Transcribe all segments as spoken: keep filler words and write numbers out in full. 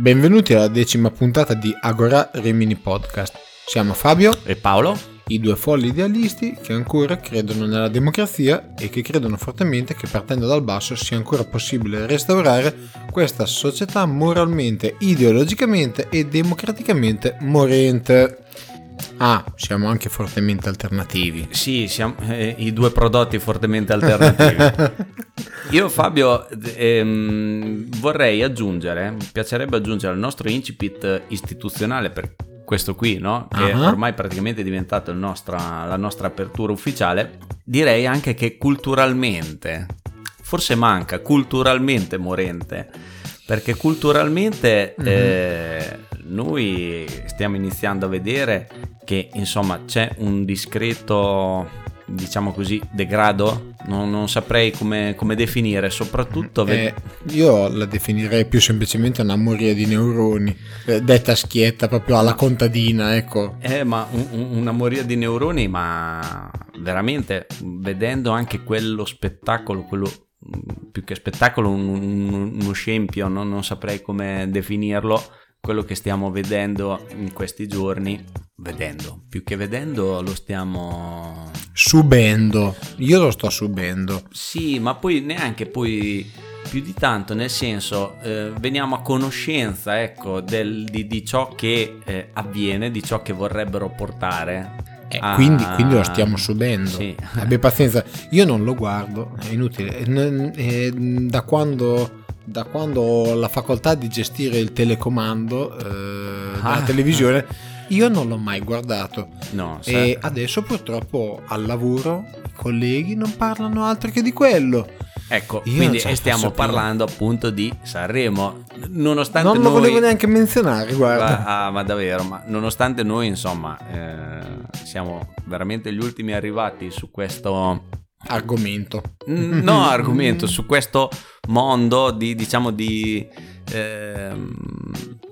Benvenuti alla decima puntata di Agorà Rimini Podcast. Siamo Fabio e Paolo, i due folli idealisti che ancora credono nella democrazia e che credono fortemente che partendo dal basso sia ancora possibile restaurare questa società moralmente, ideologicamente e democraticamente morente. Ah, siamo anche fortemente alternativi. Sì, siamo eh, i due prodotti fortemente alternativi. Io, Fabio, ehm, vorrei aggiungere, mi piacerebbe aggiungere al nostro incipit istituzionale per questo qui, no? Che uh-huh. ormai praticamente è diventato il nostra, la nostra apertura ufficiale. Direi anche che culturalmente, forse manca culturalmente morente, perché culturalmente uh-huh. eh, noi stiamo iniziando a vedere che insomma c'è un discreto, diciamo così, degrado, non, non saprei come, come definire, soprattutto ve- eh, io la definirei più semplicemente una moria di neuroni, eh, detta schietta proprio alla contadina, ecco. Eh, ma un, una moria di neuroni, ma veramente vedendo anche quello spettacolo, quello più che spettacolo, un, un, uno scempio, no? Non saprei come definirlo. Quello che stiamo vedendo in questi giorni, vedendo, più che vedendo lo stiamo... subendo, io lo sto subendo. Sì, ma poi neanche poi più di tanto, nel senso eh, veniamo a conoscenza, ecco, del, di, di ciò che eh, avviene, di ciò che vorrebbero portare... Eh, ah, quindi, quindi lo stiamo subendo, sì. Abbi pazienza, io non lo guardo, è inutile, eh, da quando... da quando ho la facoltà di gestire il telecomando eh, della ah. televisione io non l'ho mai guardato, no, e certo. Adesso purtroppo al lavoro i colleghi non parlano altro che di quello, ecco, io quindi stiamo parlando appunto di Sanremo, nonostante non lo noi... volevo neanche menzionare, guarda. Ah, ma davvero, ma nonostante noi insomma eh, siamo veramente gli ultimi arrivati su questo argomento, no argomento su questo mondo di, diciamo, di eh,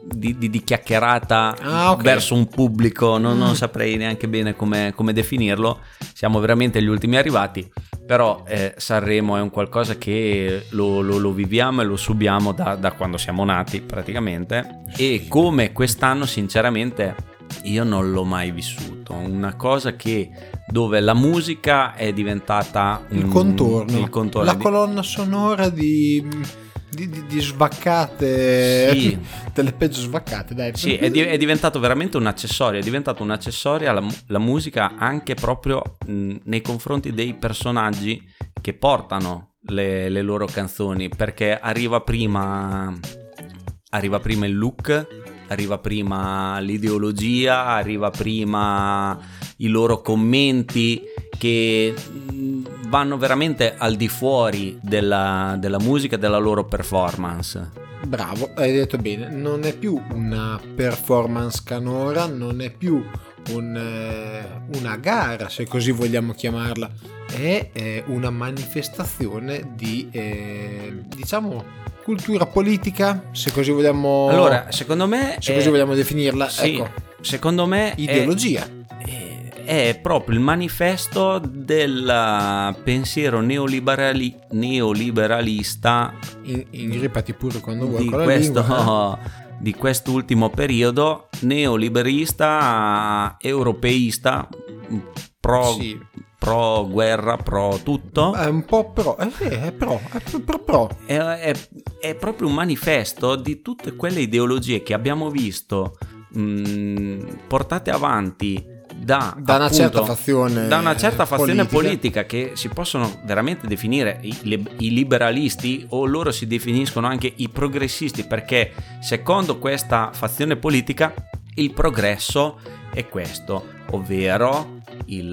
di, di, di chiacchierata ah, okay. verso un pubblico, non, non saprei neanche bene come, come definirlo, siamo veramente gli ultimi arrivati, però eh, Sanremo è un qualcosa che lo, lo, lo viviamo e lo subiamo da, da quando siamo nati praticamente, e come quest'anno sinceramente io non l'ho mai vissuto, una cosa che dove la musica è diventata il un, contorno, il contorno, la di... colonna sonora di di, di, di svaccate, sì. Delle peggio svaccate, dai. Sì, è, di, è diventato veramente un accessorio, è diventato un accessorio alla, la musica anche proprio mh, nei confronti dei personaggi che portano le, le loro canzoni, perché arriva prima arriva prima il look, arriva prima l'ideologia, arriva prima i loro commenti che vanno veramente al di fuori della, della musica, della loro performance. Bravo, hai detto bene, non è più una performance canora, non è più un, una gara, se così vogliamo chiamarla, è, è una manifestazione di, eh, diciamo... cultura politica, se così vogliamo, allora secondo me se è, così vogliamo definirla, sì, ecco, secondo me ideologia è, è, è proprio il manifesto del pensiero neoliberali, neoliberalista in, in, ripeti pure quando vuoi, di questo lingua, eh. di quest'ultimo periodo, neoliberista, europeista, pro sì. pro guerra, pro tutto, è un po' pro, è, è pro, è pro, pro. È, è, è proprio un manifesto di tutte quelle ideologie che abbiamo visto mh, portate avanti da, da appunto, una certa fazione, da una certa fazione politica. politica che si possono veramente definire i, le, i liberalisti, o loro si definiscono anche i progressisti, perché secondo questa fazione politica il progresso è questo, ovvero il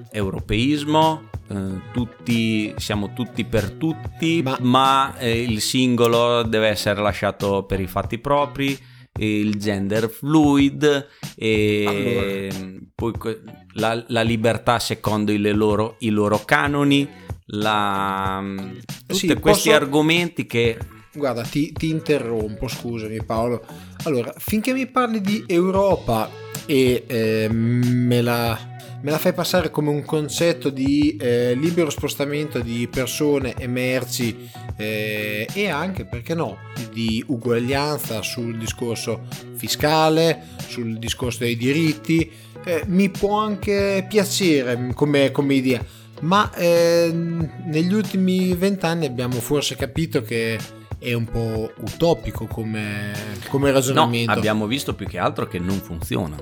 uh, europeismo, eh, tutti siamo tutti per tutti, ma, ma eh, il singolo deve essere lasciato per i fatti propri, il gender fluid e allora. poi la, la libertà secondo le loro, i loro canoni, la, tutti sì, questi posso... argomenti che... Guarda, ti, ti interrompo, scusami Paolo. Allora, finché mi parli di Europa e eh, me, la, me la fai passare come un concetto di eh, libero spostamento di persone e merci eh, e anche, perché no, di uguaglianza sul discorso fiscale, sul discorso dei diritti, eh, mi può anche piacere come, come idea, ma eh, negli ultimi vent'anni abbiamo forse capito che è un po' utopico come, come ragionamento. No, abbiamo visto più che altro che non funziona.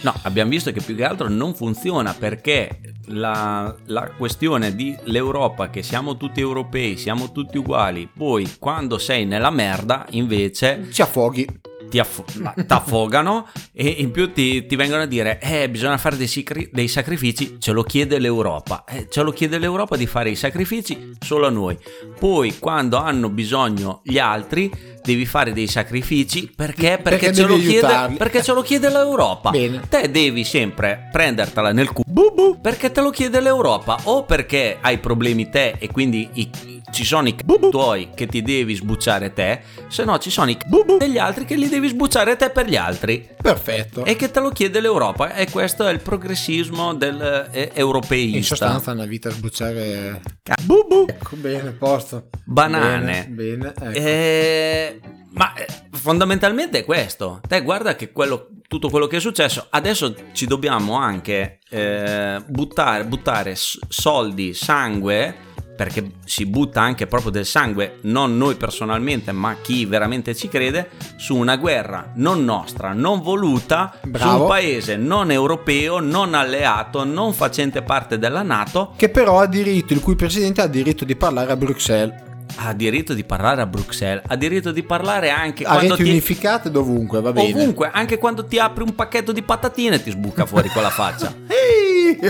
No, abbiamo visto che più che altro non funziona, perché la, la questione di l'Europa, che siamo tutti europei, siamo tutti uguali, poi quando sei nella merda invece... Ci affoghi. Ti aff- affogano e in più ti, ti vengono a dire eh, bisogna fare dei, sicri- dei sacrifici, ce lo chiede l'Europa, eh, ce lo chiede l'Europa di fare i sacrifici solo a noi, poi quando hanno bisogno gli altri devi fare dei sacrifici perché, perché, perché, ce, lo chiede, perché ce lo chiede l'Europa. Bene. Te devi sempre prendertela nel cu- bubu perché te lo chiede l'Europa, o perché hai problemi te e quindi i, ci sono i c***o tuoi che ti devi sbucciare te, se no ci sono i c***o degli altri che li devi sbucciare te per gli altri. Perfetto. E che te lo chiede l'Europa, e questo è il progressismo del eh, europeista. In sostanza una vita a sbucciare c***o. Ecco, bene, posto. Banane. Bene, bene, ecco. E... ma fondamentalmente è questo. Te guarda che quello, tutto quello che è successo, adesso ci dobbiamo anche eh, buttare, buttare soldi, sangue, perché si butta anche proprio del sangue, non noi personalmente ma chi veramente ci crede, su una guerra non nostra, non voluta. Bravo. Su un paese non europeo, non alleato, non facente parte della NATO, che però ha diritto, il cui presidente ha diritto di parlare a Bruxelles. Ha diritto di parlare a Bruxelles, ha diritto di parlare anche a reti ti... unificate dovunque, va bene. Ovunque, anche quando ti apri un pacchetto di patatine ti sbuca fuori con la faccia.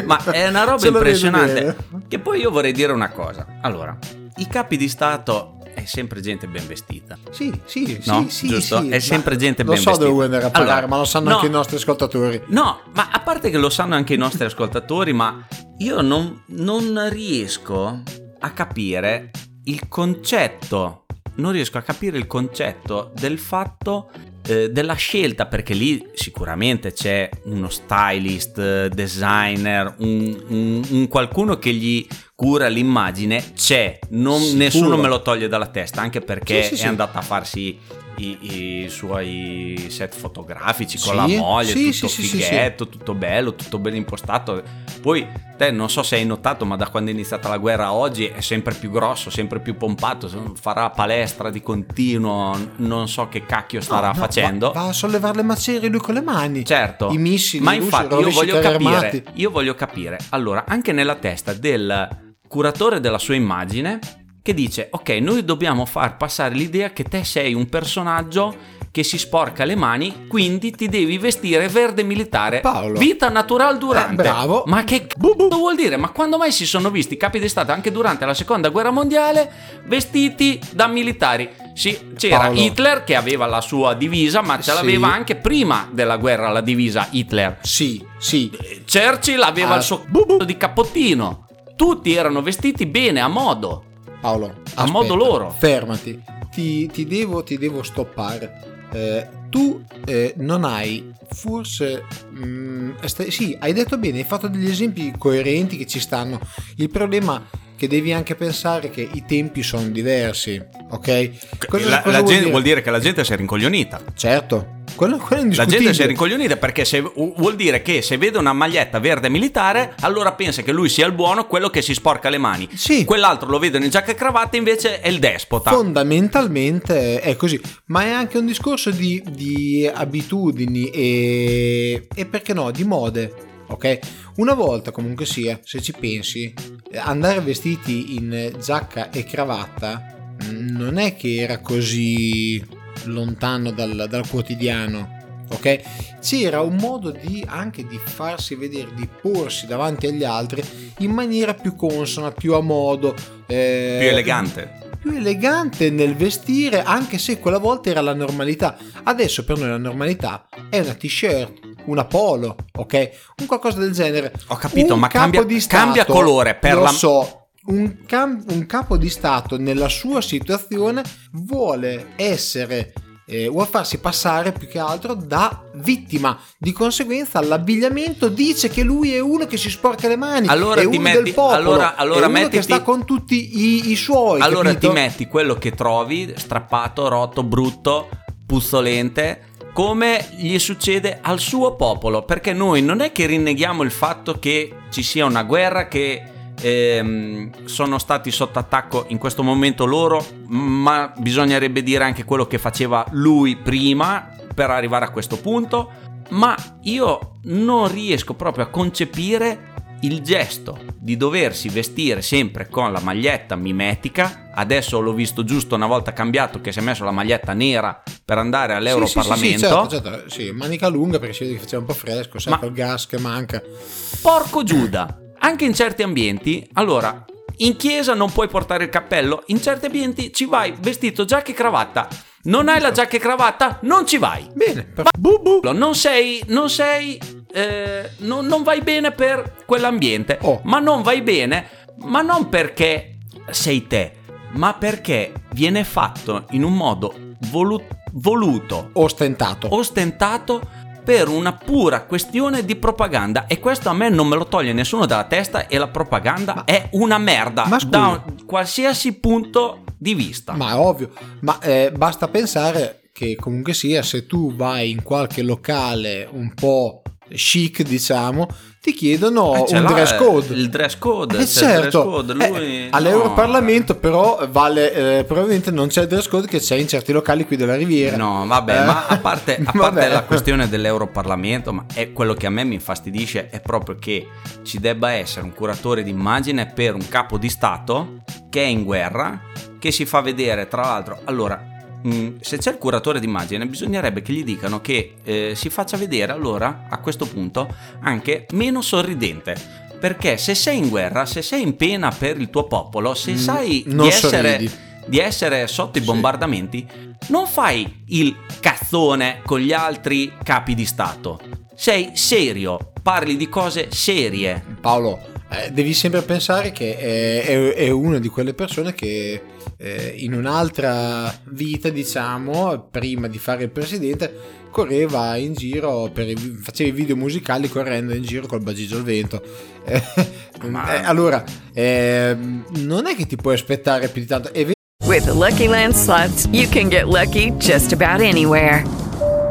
Ma è una roba impressionante. Che poi io vorrei dire una cosa. Allora, i capi di Stato è sempre gente ben vestita. Sì, sì, no? sì, giusto? Sì, è sempre gente ben so vestita. Lo so dove andare a parlare, allora, ma lo sanno no, anche i nostri ascoltatori. No, ma a parte che lo sanno anche i nostri ascoltatori, ma io non, non riesco a capire il concetto, non riesco a capire il concetto del fatto eh, della scelta, perché lì sicuramente c'è uno stylist, designer, un, un, un qualcuno che gli cura l'immagine, c'è, non, nessuno me lo toglie dalla testa, anche perché sì, sì, sì. è andata a farsi i, i suoi set fotografici sì. con la moglie, sì, tutto sì, fighetto, sì, sì. tutto bello, tutto ben impostato. Poi te non so se hai notato, ma da quando è iniziata la guerra a oggi è sempre più grosso, sempre più pompato, farà palestra di continuo, non so che cacchio starà no, no, facendo. Va, va a sollevare le macerie lui con le mani. Certo. I missili, ma infatti io voglio capire, io voglio capire. Allora, anche nella testa del curatore della sua immagine, che dice ok, noi dobbiamo far passare l'idea che te sei un personaggio che si sporca le mani, quindi ti devi vestire verde militare, Paolo. Vita natural durante. Eh, bravo. Ma che c***o vuol dire? Ma quando mai si sono visti capi di Stato anche durante la seconda guerra mondiale vestiti da militari? Sì, c'era Paolo. Hitler che aveva la sua divisa, ma ce sì. l'aveva anche prima della guerra la divisa Hitler. Sì, sì. Churchill aveva ah. il suo c***o di cappottino. Tutti erano vestiti bene, a modo. Paolo, aspetta, a modo loro. Fermati, ti, ti, devo, ti devo stoppare. Eh, tu eh, non hai, forse, mh, st- sì, hai detto bene, hai fatto degli esempi coerenti che ci stanno. Il problema è che devi anche pensare che i tempi sono diversi, ok? Cosa, la, cosa la vuol gente dire? Vuol dire che la gente si è rincoglionita. Certo. Quello, quello la gente si è rincoglionita perché se, vuol dire che se vede una maglietta verde militare allora pensa che lui sia il buono, quello che si sporca le mani, sì. Quell'altro lo vedono in giacca e cravatta, invece è il despota. Fondamentalmente è così, ma è anche un discorso di, di abitudini e, e perché no, di mode, ok? Una volta comunque sia, se ci pensi, andare vestiti in giacca e cravatta non è che era così lontano dal, dal quotidiano, ok? C'era un modo di anche di farsi vedere, di porsi davanti agli altri in maniera più consona, più a modo, eh, più elegante. Più elegante nel vestire, anche se quella volta era la normalità. Adesso per noi la normalità è una t-shirt, una polo, ok? Un qualcosa del genere. Ho capito, un ma capo cambia, di stato, cambia colore per lo la... so. Un, cam- un capo di stato nella sua situazione vuole essere eh, vuole farsi passare più che altro da vittima, di conseguenza l'abbigliamento dice che lui è uno che si sporca le mani, allora è uno metti, del popolo, allora, allora è uno mettiti, che sta con tutti i, i suoi, allora capito? Ti metti quello che trovi strappato, rotto, brutto, puzzolente, come gli succede al suo popolo, perché noi non è che rinneghiamo il fatto che ci sia una guerra, che Ehm, sono stati sotto attacco in questo momento loro, ma bisognerebbe dire anche quello che faceva lui prima per arrivare a questo punto. Ma io non riesco proprio a concepire il gesto di doversi vestire sempre con la maglietta mimetica. Adesso l'ho visto giusto una volta cambiato, che si è messo la maglietta nera per andare all'Europarlamento. Sì, sì, sì, sì, certo, certo. Sì, manica lunga perché si vede che faceva un po' fresco, sai, il gas che manca. Porco Giuda! Anche in certi ambienti, allora, in chiesa non puoi portare il cappello, in certi ambienti ci vai vestito giacca e cravatta. Non hai la giacca e cravatta, non ci vai. Bene. Per... Va... Non sei, non sei, eh, non, non vai bene per quell'ambiente. Oh. Ma non vai bene, ma non perché sei te, ma perché viene fatto in un modo volu- voluto. Ostentato. Ostentato. Per una pura questione di propaganda. E questo a me non me lo toglie nessuno dalla testa. E la propaganda ma, è una merda da un, qualsiasi punto di vista. Ma è ovvio. Ma eh, basta pensare che comunque sia, se tu vai in qualche locale un po' chic, diciamo, ti chiedono eh, un dress code, il dress code, eh, certo. Il dress code lui... eh, all'Europarlamento no. Però vale, eh, probabilmente non c'è il dress code che c'è in certi locali qui della Riviera. No, vabbè, eh. ma a parte, a parte la questione dell'Europarlamento, ma è quello che a me mi infastidisce è proprio che ci debba essere un curatore d'immagine per un capo di stato che è in guerra, che si fa vedere tra l'altro. Allora, Mm, se c'è il curatore d'immagine bisognerebbe che gli dicano che eh, si faccia vedere, allora a questo punto, anche meno sorridente, perché se sei in guerra, se sei in pena per il tuo popolo, se mm, sai di essere, di essere sotto i bombardamenti, sì, non fai il cazzone con gli altri capi di stato, sei serio, parli di cose serie. Paolo, eh, devi sempre pensare che è, è, è una di quelle persone che Eh, in un'altra vita, diciamo, prima di fare il presidente, correva in giro per i, faceva i video musicali correndo in giro col bagigio al vento. Eh, Ma... eh, allora, eh, non è che ti puoi aspettare più di tanto. È... With the Lucky Land Slots, you can get lucky just about anywhere.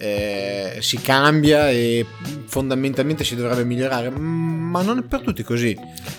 Eh, si cambia e fondamentalmente si dovrebbe migliorare, ma non è per tutti così.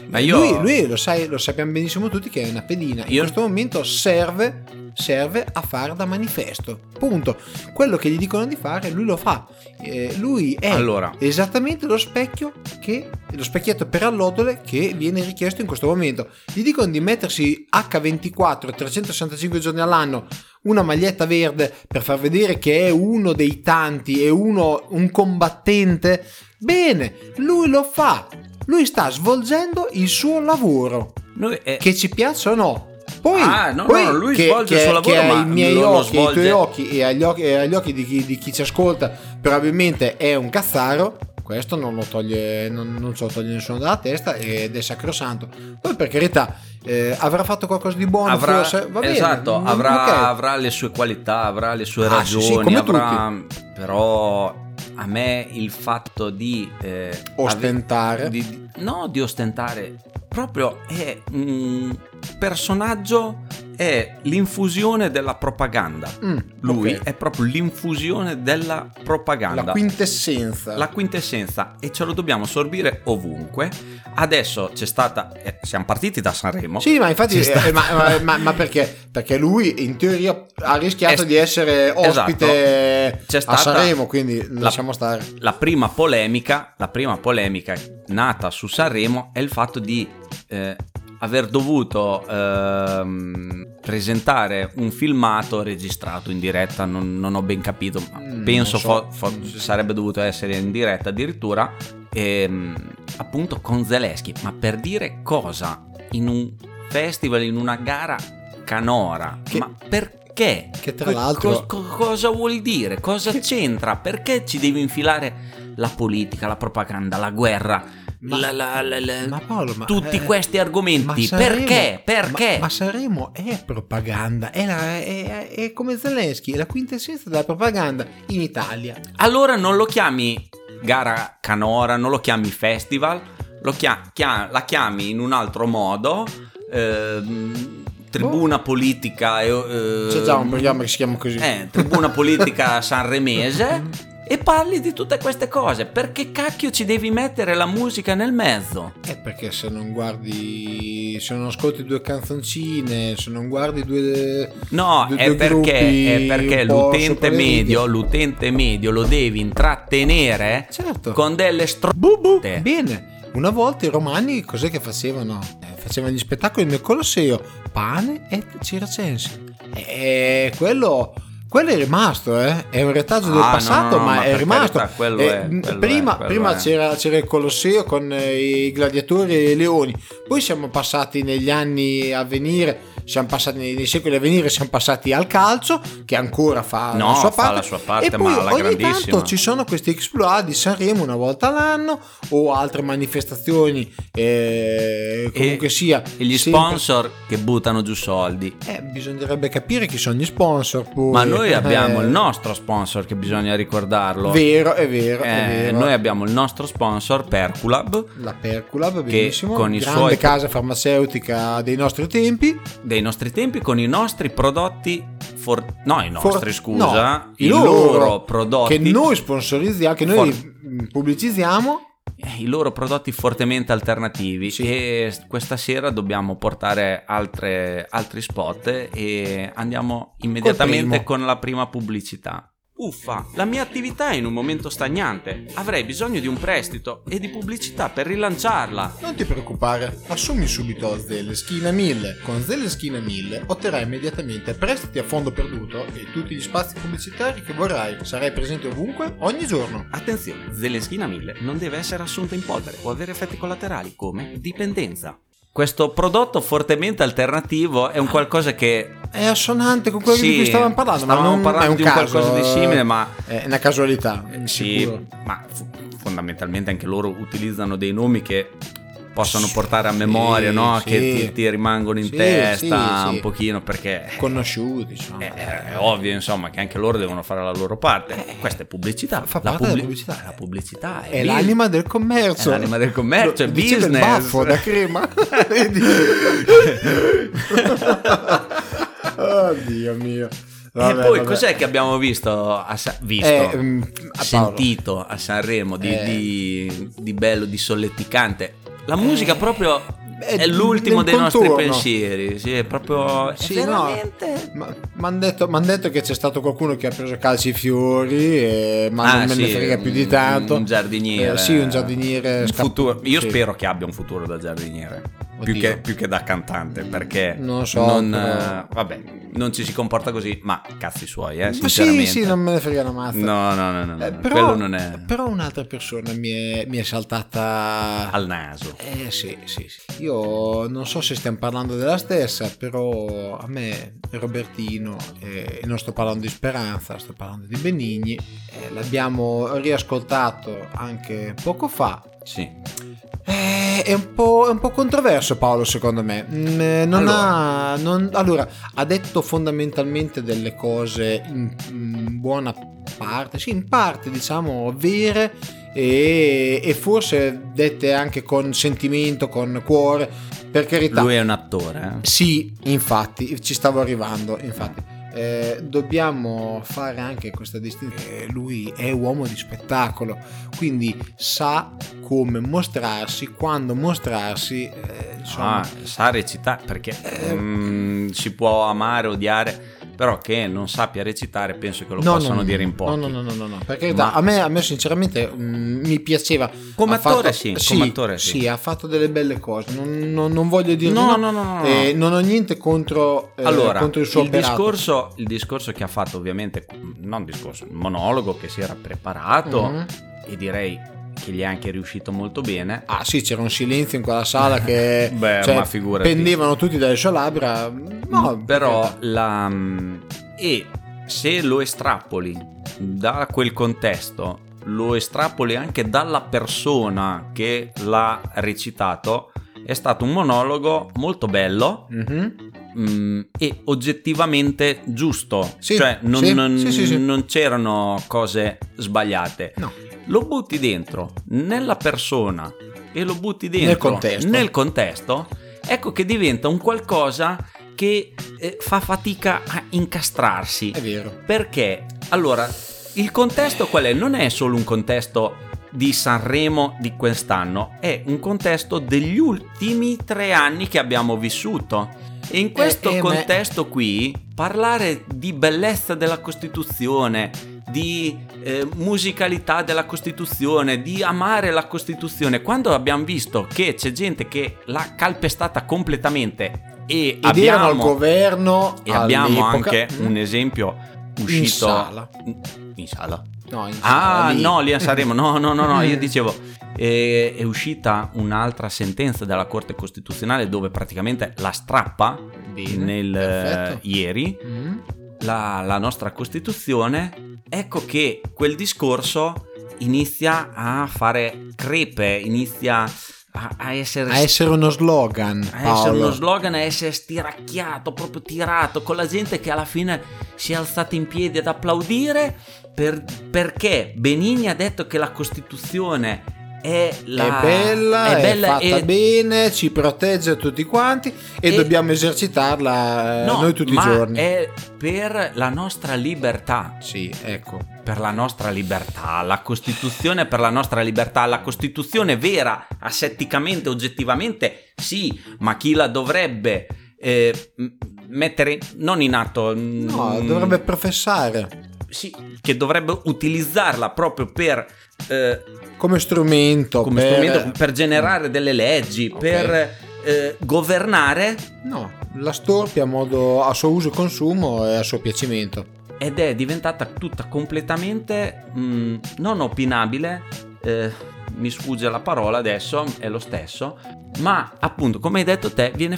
Ma io... lui, lui lo, sai, lo sappiamo benissimo tutti che è una pedina. Io... in questo momento serve serve a far da manifesto, punto. Quello che gli dicono di fare lui lo fa, eh, lui è allora esattamente lo specchio che lo specchietto per allodole che viene richiesto in questo momento. Gli dicono di mettersi acca ventiquattro trecentosessantacinque giorni all'anno una maglietta verde per far vedere che è uno dei tanti, è uno un combattente. Bene, lui lo fa, lui sta svolgendo il suo lavoro, noi, eh... che ci piaccia o no. Poi, ah, no, poi no, lui che, svolge che, il suo lavoro, che ma ai miei lo, occhi, lo ai tuoi occhi e agli occhi, e agli occhi di, chi, di chi ci ascolta probabilmente è un cazzaro. Questo non lo toglie, non, non ce lo toglie nessuno dalla testa ed è sacrosanto. Poi, per carità, eh, avrà fatto qualcosa di buono, avrà, forse, va bene, esatto, non, avrà, okay. avrà le sue qualità, avrà le sue ah, ragioni, sì, sì, come avrà, tutti. Però a me il fatto di eh, ostentare, ave, di, no, di ostentare, proprio è un personaggio, è l'infusione della propaganda. Mm, Lui okay. è proprio l'infusione della propaganda. La quintessenza. La quintessenza, e ce lo dobbiamo assorbire ovunque. Adesso c'è stata. Eh, siamo partiti da Sanremo. Sì, ma infatti. Eh, ma, ma, ma, ma perché? Perché lui in teoria ha rischiato è, di essere ospite esatto. c'è stata a Sanremo, quindi la, lasciamo stare. La prima polemica, la prima polemica nata su Sanremo è il fatto di. Eh, aver dovuto ehm, presentare un filmato registrato in diretta, non, non ho ben capito, ma mm, penso so. fo- fo- sarebbe dovuto essere in diretta addirittura, ehm, appunto con Zelensky, ma per dire cosa? In un festival, in una gara canora, che, ma perché? Che tra l'altro... Co- co- cosa vuol dire? Cosa che... c'entra? Perché ci devi infilare la politica, la propaganda, la guerra? Ma, la, la, la, la, ma Paolo, ma, tutti eh, questi argomenti Sanremo, perché? Perché? Ma, ma Sanremo è propaganda, è, la, è, è, è come Zelensky, è la quintessenza della propaganda in Italia. Allora non lo chiami gara canora, non lo chiami festival, lo chia- chia- la chiami in un altro modo, eh, tribuna oh. politica. Eh, C'è già un programma che si chiama così, eh, tribuna politica sanremese. E parli di tutte queste cose. Perché cacchio ci devi mettere la musica nel mezzo? Eh, perché se non guardi, se non ascolti due canzoncine, se non guardi due no due, è, due perché, è perché l'utente medio l'utente medio lo devi intrattenere, certo, con delle stro bubu. Bene, una volta i romani cos'è che facevano? Eh, facevano gli spettacoli nel Colosseo, pane e circensi, e quello Quello è rimasto, eh? È un retaggio ah, del passato, no, no, ma, ma è rimasto. Carità, quello è, eh, quello prima è, quello prima è. C'era, c'era il Colosseo con i gladiatori e i leoni, poi siamo passati negli anni a venire, siamo passati nei, nei secoli a venire, siamo passati al calcio, che ancora fa, no, la, sua fa parte, la sua parte, e poi ma la ogni grandissima. Tanto ci sono questi exploit di Sanremo una volta all'anno o altre manifestazioni, eh, comunque e, sia. E gli sempre... sponsor che buttano giù soldi. Eh, bisognerebbe capire chi sono gli sponsor. Poi. Ma noi abbiamo eh. il nostro sponsor, che bisogna ricordarlo. Vero, è vero, eh, è vero. Noi abbiamo il nostro sponsor PercuLab. La PercuLab, benissimo, con grande i suoi... casa farmaceutica dei nostri tempi. Dei i nostri tempi con i nostri prodotti for... no i nostri for... scusa no, i loro, loro prodotti che noi sponsorizziamo, che noi for... pubblicizziamo, i loro prodotti fortemente alternativi, sì. E questa sera dobbiamo portare altre, altri spot e andiamo immediatamente con la prima pubblicità. Uffa, la mia attività è in un momento stagnante, avrei bisogno di un prestito e di pubblicità per rilanciarla. Non ti preoccupare, assumi subito ZelenSchina mille. Con ZelenSchina mille otterrai immediatamente prestiti a fondo perduto e tutti gli spazi pubblicitari che vorrai. Sarai presente ovunque, ogni giorno. Attenzione, ZelenSchina mille non deve essere assunta in polvere, può avere effetti collaterali come dipendenza. Questo prodotto fortemente alternativo è un qualcosa che... è assonante con quello sì, di cui stavamo parlando. Stavamo ma non parlando è un di un caso, qualcosa di simile, ma... è una casualità. Eh, sì, sicuro. Ma fondamentalmente anche loro utilizzano dei nomi che possono sì, portare a memoria, sì, no? Sì. Che ti, ti rimangono in sì, testa sì, un sì. pochino perché... conosciuti, insomma. È, è ovvio, insomma, che anche loro devono fare la loro parte. Eh, Questa è pubblicità. Fa parte la pubblic- della pubblicità. La pubblicità è, è l'anima del commercio. È l'anima del commercio, lo, è business. Il baffo da crema. Oddio mio. Vabbè, e poi vabbè. Cos'è che abbiamo visto, a Sa- visto eh, mh, a sentito a Sanremo di, eh. di, di bello, di solleticante? La musica eh, proprio è, è l'ultimo dei contorno. Nostri pensieri. Sì, è proprio sì, è veramente. No, ma hanno detto, detto che c'è stato qualcuno che ha preso calci e fiori, e, ma ah, non me sì, ne frega più di tanto. Un giardiniere. Eh, sì, un giardiniere. Un scap- futuro. Io sì. spero che abbia un futuro da giardiniere. Più che, più che da cantante, perché non so, non, però... uh, vabbè, non ci si comporta così, ma cazzi suoi, eh, sinceramente. Ma sì, sì, non me ne frega una mazza. No, no, no, no, no. Eh, però, quello non è... però un'altra persona mi è, mi è saltata al naso. Eh sì, sì, sì. Io non so se stiamo parlando della stessa, però a me Robertino, e eh, non sto parlando di Speranza, sto parlando di Benigni, eh, l'abbiamo riascoltato anche poco fa. Sì. Eh, è, un po', è un po' controverso Paolo, secondo me. Non allora. Ha non, allora ha detto fondamentalmente delle cose in, in buona parte, sì, in parte diciamo vere e, e forse dette anche con sentimento, con cuore, per carità. Lui è un attore. Eh? Sì, infatti, ci stavo arrivando, infatti. Eh, dobbiamo fare anche questa distinzione, eh, lui è uomo di spettacolo, quindi sa come mostrarsi, quando mostrarsi, eh, insomma, ah, sa recitare, perché eh, mm, si può amare, odiare, però che non sappia recitare penso che lo no, possano no, dire in pochi. No, no, no, no, no, perché ma... da, a, me, a me sinceramente mh, mi piaceva come attore, fatto, sì, sì, come attore sì. Sì, ha fatto delle belle cose, non, non, non voglio dire no, no, no, no, no, eh, no. Non ho niente contro, eh, allora, contro il suo il discorso, il discorso che ha fatto, ovviamente non discorso, il monologo che si era preparato, mm-hmm. e direi che gli è anche riuscito molto bene. Ah sì, c'era un silenzio in quella sala che beh, cioè, ma pendevano tutti dalle sue labbra. No, però la... e se lo estrapoli da quel contesto, lo estrapoli anche dalla persona che l'ha recitato, è stato un monologo molto bello, mm-hmm. mh, e oggettivamente giusto, sì, cioè non, sì, non, sì, sì, sì. non c'erano cose sbagliate, no. Lo butti dentro nella persona e lo butti dentro nel contesto, nel contesto, ecco che diventa un qualcosa che eh, fa fatica a incastrarsi. È vero. Perché allora il contesto qual è? Non è solo un contesto di Sanremo di quest'anno, è un contesto degli ultimi tre anni che abbiamo vissuto. E in questo eh, eh, contesto me... qui parlare di bellezza della Costituzione, di eh, musicalità della Costituzione, di amare la Costituzione, quando abbiamo visto che c'è gente che l'ha calpestata completamente e Ed abbiamo al governo e abbiamo anche un esempio uscito in sala, in sala. No, in sala ah lì. no lì a Sanremo no no no no io dicevo eh, è uscita un'altra sentenza della Corte Costituzionale dove praticamente la strappa Bene, nel perfetto. ieri mm. la, la nostra Costituzione. Ecco che quel discorso inizia a fare crepe, inizia a, a essere... A essere uno slogan, A Paolo. essere uno slogan, a essere stiracchiato, proprio tirato, con la gente che alla fine si è alzata in piedi ad applaudire per, perché Benigni ha detto che la Costituzione... È, la... è bella, è, bella, è fatta è... bene, ci protegge tutti quanti e, e... dobbiamo esercitarla no, noi tutti ma i giorni. È per la nostra libertà. Sì, ecco. Per la nostra libertà, la Costituzione per la nostra libertà, la Costituzione vera, asetticamente, oggettivamente, sì, ma chi la dovrebbe eh, mettere non in atto? No, mh... dovrebbe professare. Sì, che dovrebbe utilizzarla proprio per eh, come strumento come per... strumento per generare delle leggi, okay. per eh, governare. No, la storpia a modo a suo uso e consumo e a suo piacimento, ed è diventata tutta completamente mh, non opinabile, eh, mi sfugge la parola adesso, è lo stesso, ma appunto come hai detto te viene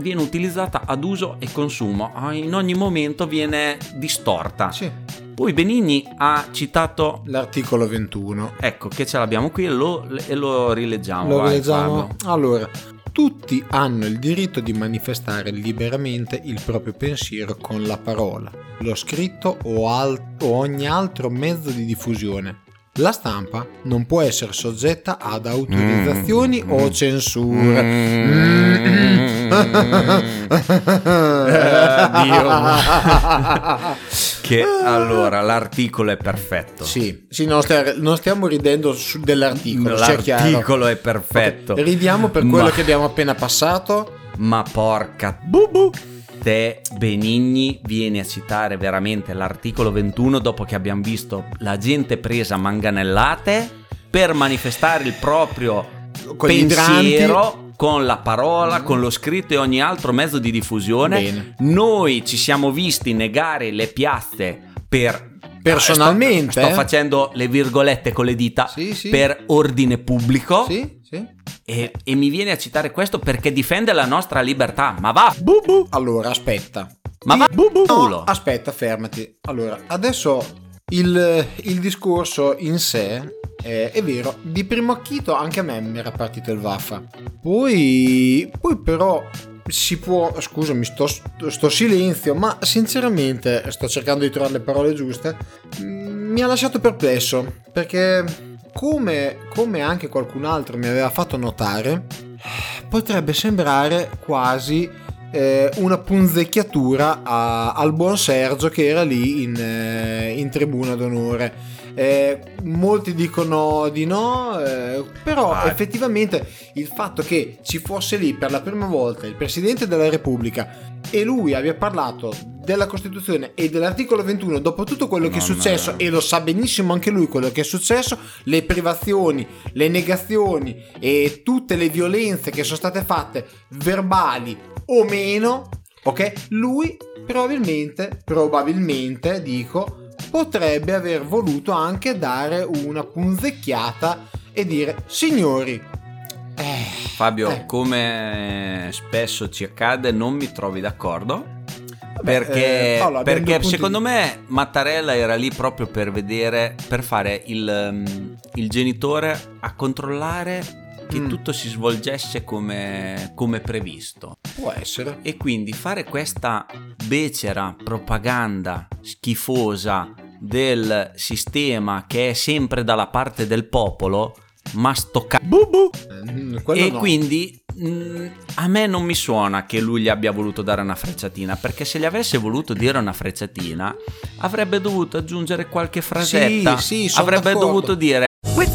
viene utilizzata ad uso e consumo, in ogni momento viene distorta. Sì. Poi Benigni ha citato l'articolo ventuno. Ecco, che ce l'abbiamo qui e lo, e lo rileggiamo. Lo vai, rileggiamo. Fabio. Allora, tutti hanno il diritto di manifestare liberamente il proprio pensiero con la parola, lo scritto o, al- o ogni altro mezzo di diffusione. La stampa non può essere soggetta ad autorizzazioni mm. o censure. Mm. eh, Dio. Che allora l'articolo è perfetto. Sì, sì, non, st- non stiamo ridendo su dell'articolo. L'articolo cioè è perfetto. Okay, ridiamo per quello ma, che abbiamo appena passato. Ma porca bubu. Te Benigni viene a citare veramente l'articolo ventuno dopo che abbiamo visto la gente presa manganellate per manifestare il proprio Con pensiero con la parola, con lo scritto e ogni altro mezzo di diffusione. Bene. Noi ci siamo visti negare le piazze per... Personalmente? Sto, sto facendo le virgolette con le dita, sì, sì. Per ordine pubblico. Sì, sì. E, e mi viene a citare questo perché difende la nostra libertà. Ma va! Bubu. Allora, aspetta. Ma va! Bubu. No, aspetta, fermati. Allora, adesso... Il, il discorso in sé è, è vero, di primo acchito anche a me mi era partito il vaffa, poi, poi però si può, scusami sto, sto silenzio, ma sinceramente sto cercando di trovare le parole giuste, mi ha lasciato perplesso perché come, come anche qualcun altro mi aveva fatto notare, potrebbe sembrare quasi Eh, una punzecchiatura a, al buon Sergio che era lì in, eh, in tribuna d'onore. Eh, molti dicono di no, eh, però ah. effettivamente il fatto che ci fosse lì per la prima volta il Presidente della Repubblica e lui abbia parlato della Costituzione e dell'articolo ventuno dopo tutto quello no, che è successo no. E lo sa benissimo anche lui quello che è successo, le privazioni, le negazioni e tutte le violenze che sono state fatte verbali o meno, ok? Lui probabilmente, probabilmente dico, potrebbe aver voluto anche dare una punzecchiata e dire signori eh, Fabio eh. come spesso ci accade non mi trovi d'accordo. Vabbè, perché, eh, Paolo, perché secondo me Mattarella era lì proprio per vedere, per fare il, il genitore a controllare che mm. tutto si svolgesse come, come previsto. Può essere. E quindi fare questa becera propaganda schifosa del sistema che è sempre dalla parte del popolo, ma sto c***o. Bubu! Eh, e no. Quindi mh, a me non mi suona che lui gli abbia voluto dare una frecciatina, perché se gli avesse voluto dire una frecciatina avrebbe dovuto aggiungere qualche frasetta. Sì, sì, avrebbe d'accordo. Dovuto dire With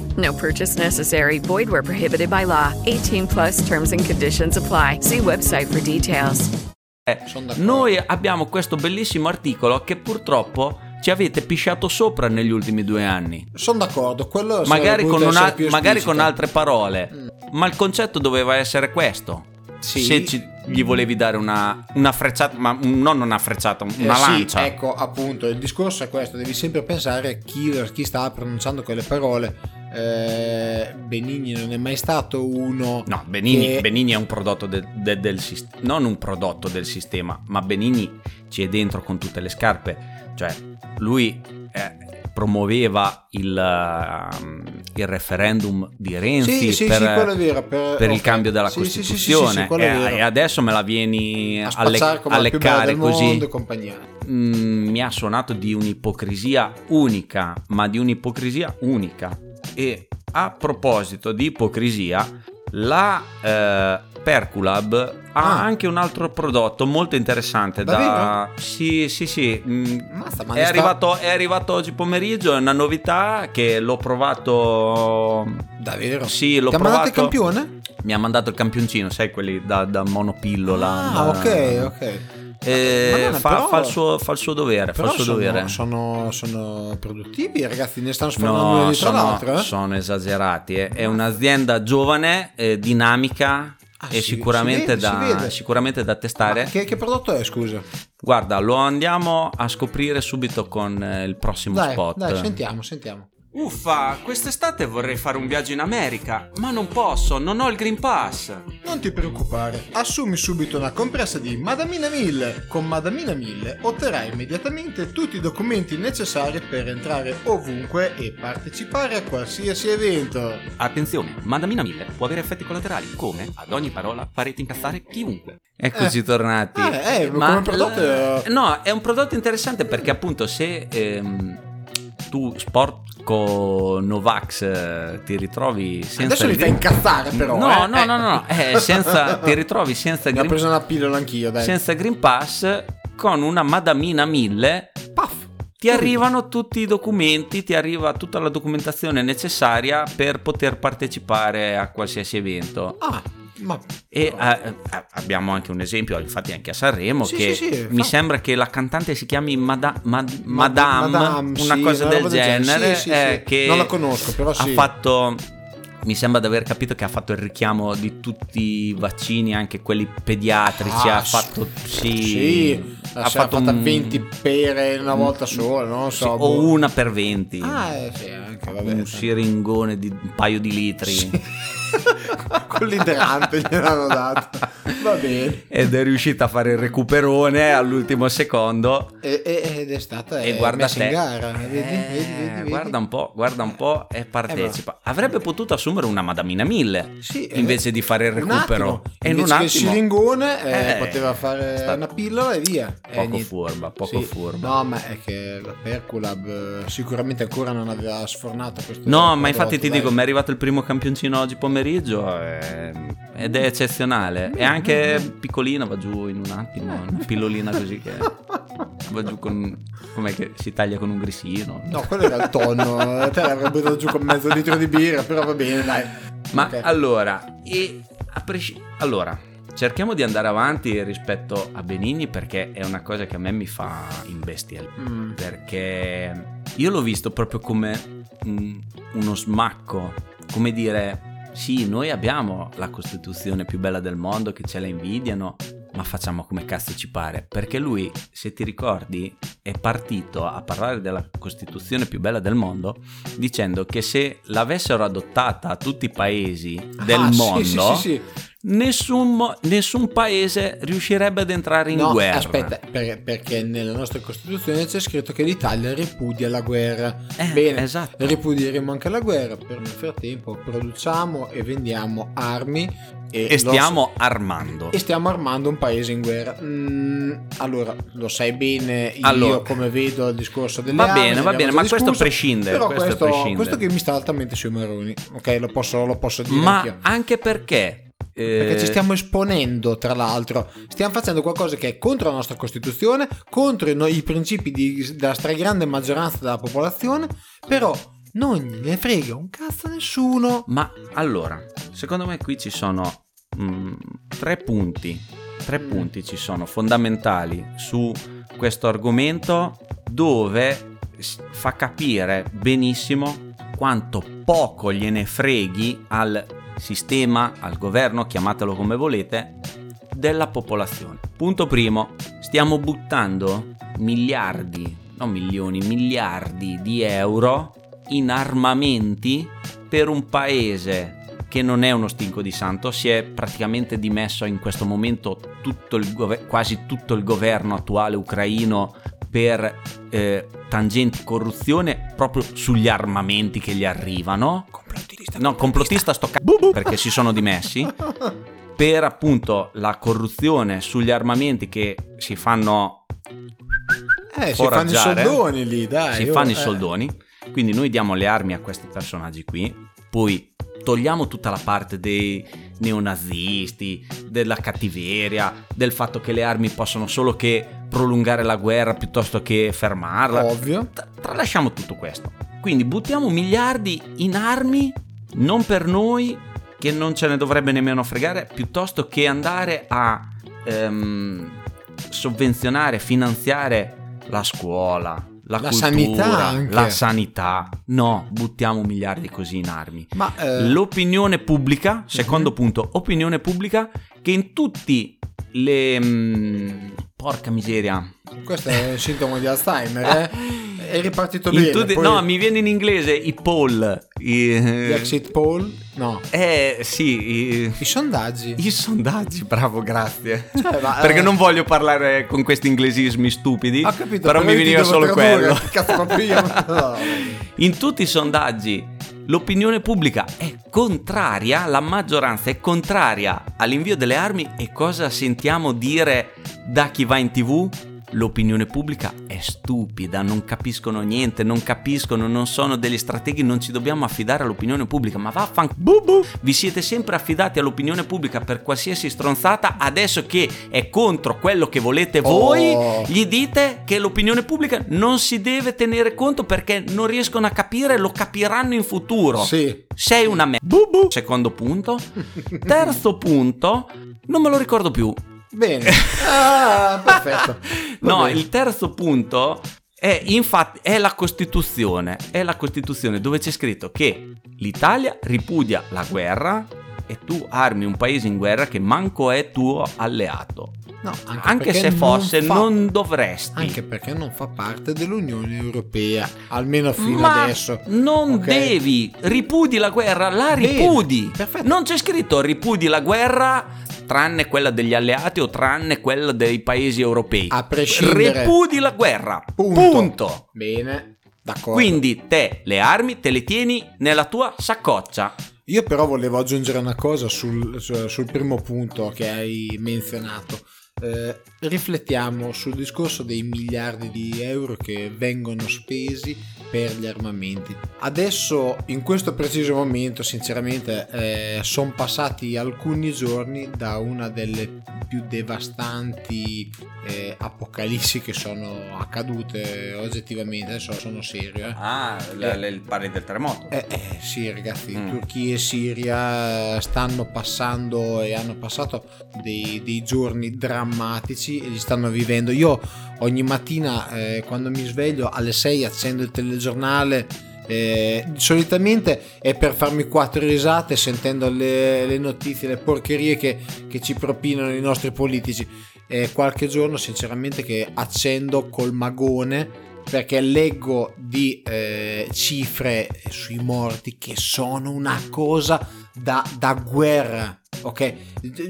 No purchase necessary. Void where prohibited by law. eighteen plus terms and conditions apply. See website for details. Eh, noi abbiamo questo bellissimo articolo che purtroppo ci avete pisciato sopra negli ultimi due anni. Sono d'accordo. Quello magari con, una, magari con altre parole. Mm. Ma il concetto doveva essere questo. Sì. Se ci, gli volevi dare una, una frecciata, ma non una frecciata, una eh, lancia. Sì, ecco appunto. Il discorso è questo: devi sempre pensare a chi, chi sta pronunciando quelle parole. Eh, Benigni non è mai stato uno. No, Benigni, che... Benigni è un prodotto de, de, del sistema. Non un prodotto del sistema, ma Benigni ci è dentro con tutte le scarpe. Cioè, lui eh, promuoveva il, uh, il referendum di Renzi sì, per, sì, sì, vera, per, per okay. il cambio della sì, Costituzione sì, sì, sì, sì, e, e adesso me la vieni a, alle, a leccare così e mm, mi ha suonato di un'ipocrisia unica, ma di un'ipocrisia unica. E a proposito di ipocrisia, la eh, PercuLab ha ah. anche un altro prodotto molto interessante. Davvero? Da sì sì sì mm. Basta, è, arrivato, è arrivato oggi pomeriggio, è una novità che l'ho provato. Davvero? Sì, l'ho Ti provato. Ti ha mandato il campione? Mi ha mandato il campioncino, sai quelli da, da monopillola. Ah, ok, ok. Eh, Madonna, fa, però, fa, il suo, fa il suo dovere, fa il suo sono, dovere. Sono, sono produttivi, ragazzi, ne stanno sfornando no, tra l'altro. Eh? Sono esagerati. Eh. È un'azienda giovane, eh, dinamica ah, e sì, sicuramente, si vede, da, sicuramente da testare. Che, che prodotto è, scusa? Guarda, lo andiamo a scoprire subito con eh, il prossimo dai, spot. Dai, sentiamo, sentiamo. Uffa, quest'estate vorrei fare un viaggio in America, ma non posso, non ho il Green Pass. Non ti preoccupare, assumi subito una compressa di Madamina mille. Con Madamina mille otterrai immediatamente tutti i documenti necessari per entrare ovunque e partecipare a qualsiasi evento. Attenzione, Madamina mille può avere effetti collaterali come, ad ogni parola, farete incazzare chiunque. Eccoci eh, tornati. Eh, eh ma come prodotto... La... No, è un prodotto interessante perché appunto se... Ehm... tu sporco Novax ti ritrovi senza adesso li fai incazzare però no eh. no no no, no. Eh, senza, ti ritrovi senza mi green, ho preso una pillola anch'io dai. Senza Green Pass con una Madamina mille puff, ti arrivano tutti i documenti, ti arriva tutta la documentazione necessaria per poter partecipare a qualsiasi evento. ah Ma... e a, a, abbiamo anche un esempio infatti anche a Sanremo sì, che sì, sì, mi fa... sembra che la cantante si chiami Mada, Mad, Madame, Madame una sì, cosa del genere del sì, sì, eh, sì. Che non la conosco però sì. Ha fatto, mi sembra di aver capito che ha fatto il richiamo di tutti i vaccini anche quelli pediatrici. ah, ha fatto sì, sì. Ha si fatto fatta un... venti pere una volta sola, non so, sì, boh. O una per venti. Ah, eh, sì, anche, vabbè, un siringone di un paio di litri. Sì. Con l'idrante gliel'hanno dato. Va bene. Ed è riuscita a fare il recuperone all'ultimo secondo. E, ed è stata e è guarda messa te. In gara. Vedi, eh, vedi, vedi, vedi. Guarda un po', guarda un po' e partecipa. Eh, Avrebbe potuto assumere una Madamina mille sì, invece eh, di fare il recupero. E non ha il siringone, eh, eh, poteva fare sta... una pillola e via. Poco eh, furba, poco sì. furba. No, ma è che la PercuLab sicuramente ancora non aveva sfornato questo. No, ma infatti ti dai. dico, mi è arrivato il primo campioncino oggi pomeriggio eh, ed è eccezionale. È anche piccolino, va giù in un attimo, una pillolina così che va giù con... com'è che si taglia con un grissino? No, quello era il tonno, te l'avrebbe buttato giù con mezzo litro di birra, però va bene, dai. Ma okay. allora, e a prescindere... Allora... cerchiamo di andare avanti rispetto a Benigni perché è una cosa che a me mi fa imbestial mm. perché io l'ho visto proprio come uno smacco, come dire sì, noi abbiamo la Costituzione più bella del mondo che ce la invidiano, ma facciamo come cazzo ci pare, perché lui, se ti ricordi, è partito a parlare della Costituzione più bella del mondo dicendo che se l'avessero adottata a tutti i paesi del ah, mondo sì, sì, sì, sì. Nessun, nessun paese riuscirebbe ad entrare in no, guerra. Aspetta, perché, perché nella nostra Costituzione c'è scritto che l'Italia ripudia la guerra. Eh, Bene, esatto. Ripudieremo anche la guerra. Per nel frattempo produciamo e vendiamo armi e, e stiamo lo, armando. E stiamo armando un paese in guerra. Mm, allora, lo sai bene io allora, come vedo il discorso delle va armi. Bene, va bene, ma discusso, questo prescinde. Però questo, questo, prescinde. Questo che mi sta altamente sui maroni. Ok, lo posso, lo posso dire. Ma anch'io. Anche perché... perché ci stiamo esponendo, tra l'altro stiamo facendo qualcosa che è contro la nostra Costituzione, contro i, i principi di, della stragrande maggioranza della popolazione, però non gliene frega un cazzo a nessuno. Ma allora, secondo me qui ci sono mh, tre punti tre mm. punti ci sono fondamentali su questo argomento, dove fa capire benissimo quanto poco gliene freghi al sistema, al governo, chiamatelo come volete, della popolazione. Punto primo, stiamo buttando miliardi, non milioni, miliardi di euro in armamenti per un paese che non è uno stinco di santo, si è praticamente dimesso in questo momento tutto il gov- quasi tutto il governo attuale ucraino per eh, tangenti corruzione proprio sugli armamenti che gli arrivano. Complottista, no, complottista, complottista sto cazzo, perché si sono dimessi per appunto la corruzione sugli armamenti che si fanno eh, si fanno i soldoni lì, dai. Si io, fanno eh. i soldoni. Quindi noi diamo le armi a questi personaggi qui, poi togliamo tutta la parte dei neonazisti, della cattiveria, del fatto che le armi possono solo che prolungare la guerra piuttosto che fermarla. Ovvio. Tra- tralasciamo tutto questo. Quindi buttiamo miliardi in armi non per noi, che non ce ne dovrebbe nemmeno fregare, piuttosto che andare a ehm, sovvenzionare, finanziare la scuola, la, la cultura, sanità anche. La sanità. No, buttiamo miliardi così in armi. Ma, eh... l'opinione pubblica, secondo uh-huh. punto, opinione pubblica che in tutti le mh, porca miseria. Questo è il sintomo di Alzheimer, eh? È ripartito bene. Tutti... Poi... No, mi viene in inglese i poll. I... Gli exit poll? No. Eh, sì. I... I sondaggi. I sondaggi, bravo, grazie. Cioè, ma, perché eh... non voglio parlare con questi inglesismi stupidi. Ho capito. Però mi veniva solo quello. In tutti i sondaggi l'opinione pubblica è contraria, la maggioranza è contraria all'invio delle armi. E cosa sentiamo dire da chi va in TV? L'opinione pubblica è stupida, non capiscono niente, non capiscono, non sono degli strateghi, non ci dobbiamo affidare all'opinione pubblica. Ma vaffanculo, bubu! Vi siete sempre affidati all'opinione pubblica per qualsiasi stronzata, adesso che è contro quello che volete voi, oh. gli dite che l'opinione pubblica non si deve tenere conto perché non riescono a capire, lo capiranno in futuro. Sì. Sei una merda. Bubu! Secondo punto. Terzo punto, non me lo ricordo più. Bene, ah, perfetto. Va no, bene. Il terzo punto è infatti è la Costituzione, è la Costituzione dove c'è scritto che l'Italia ripudia la guerra e tu armi un paese in guerra che manco è tuo alleato. No, anche, anche se fosse non, fa... non dovresti. Anche perché non fa parte dell'Unione Europea, almeno fino Ma adesso. Non okay? devi, ripudi la guerra, la ripudi. Bene, perfetto. Non c'è scritto ripudi la guerra tranne quella degli alleati o tranne quella dei paesi europei. A prescindere. Repudi la guerra. Punto. Punto. Bene, d'accordo. Quindi te le armi te le tieni nella tua saccoccia. Io però volevo aggiungere una cosa sul, sul primo punto che hai menzionato. Eh, riflettiamo sul discorso dei miliardi di euro che vengono spesi per gli armamenti. Adesso, in questo preciso momento, sinceramente eh, sono passati alcuni giorni da una delle più devastanti eh, apocalissi che sono accadute oggettivamente. Adesso sono serio eh. Ah, eh, parli del terremoto? Eh, eh sì ragazzi, mm. Turchia e Siria stanno passando e hanno passato dei, dei giorni drammatici e li stanno vivendo. Io ogni mattina eh, quando mi sveglio alle sei accendo il telegiornale. Eh, solitamente è per farmi quattro risate sentendo le, le notizie, le porcherie che, che ci propinano i nostri politici. Eh, qualche giorno sinceramente che accendo col magone perché leggo di eh, cifre sui morti che sono una cosa da, da guerra. Ok,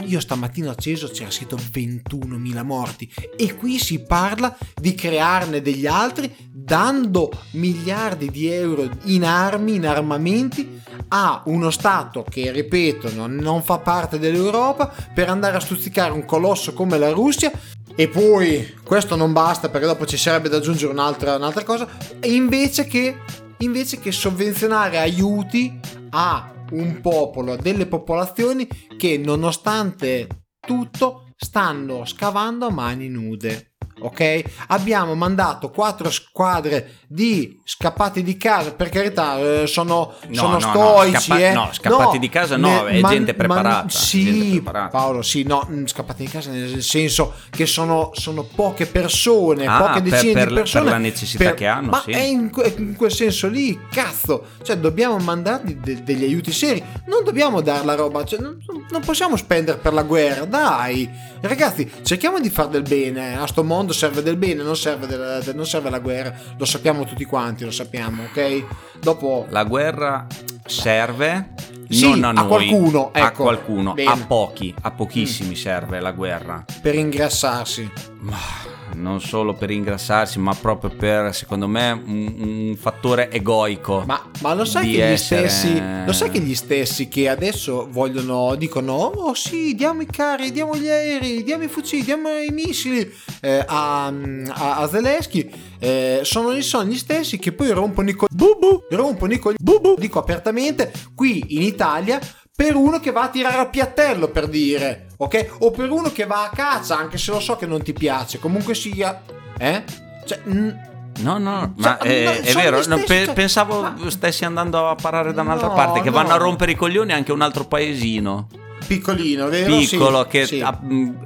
io stamattina ho acceso, c'era scritto ventunomila morti e qui si parla di crearne degli altri dando miliardi di euro in armi, in armamenti a uno stato che, ripeto, non, non fa parte dell'Europa per andare a stuzzicare un colosso come la Russia. E poi questo non basta perché dopo ci sarebbe da aggiungere un'altra, un'altra cosa invece che, invece che sovvenzionare aiuti a un popolo, delle popolazioni che nonostante tutto stanno scavando a mani nude, ok? Abbiamo mandato quattro squadre di scappati di casa, per carità, sono, no, sono no, stoici, no, scappa- eh. no, scappati no, di casa no, ne, è man, gente preparata. Man, sì, gente preparata. Paolo, sì, no, scappati di casa nel senso che sono, sono poche persone, ah, poche decine per, per, di persone. Per la necessità per, che hanno, ma sì. è in, in quel senso lì, cazzo, cioè dobbiamo mandargli de, degli aiuti seri, non dobbiamo dar la roba, cioè, non, non possiamo spendere per la guerra, dai. Ragazzi, cerchiamo di far del bene, a sto mondo serve del bene, non serve, della, de, non serve la guerra, lo sappiamo tutti quanti, lo sappiamo, ok? Dopo la guerra serve sì, non a noi, a qualcuno, ecco, a qualcuno, bene. a pochi, a pochissimi mm. serve la guerra per ingrassarsi. Ma non solo per ingrassarsi, ma proprio per, secondo me, un, un fattore egoico. Ma, ma lo sai che gli essere... stessi, lo sai che gli stessi che adesso vogliono, dicono: oh sì, diamo i carri, diamo gli aerei, diamo i fucili, diamo i missili eh, a, a, a Zelensky. Eh, sono, sono gli stessi che poi rompono i coglioni. Bubu, rompono i coglioni. Bubu, dico apertamente qui in Italia. Per uno che va a tirare a piattello, per dire, ok? O per uno che va a caccia, anche se lo so che non ti piace, comunque sia, eh? Cioè, n- no, no, cioè, ma è, no, è vero. Stessi, no, pe- cioè, pensavo ma... stessi andando a parare da un'altra no, parte, che no. vanno a rompere i coglioni anche un altro paesino. Piccolino, vero? Piccolo, sì, che sì. Ha,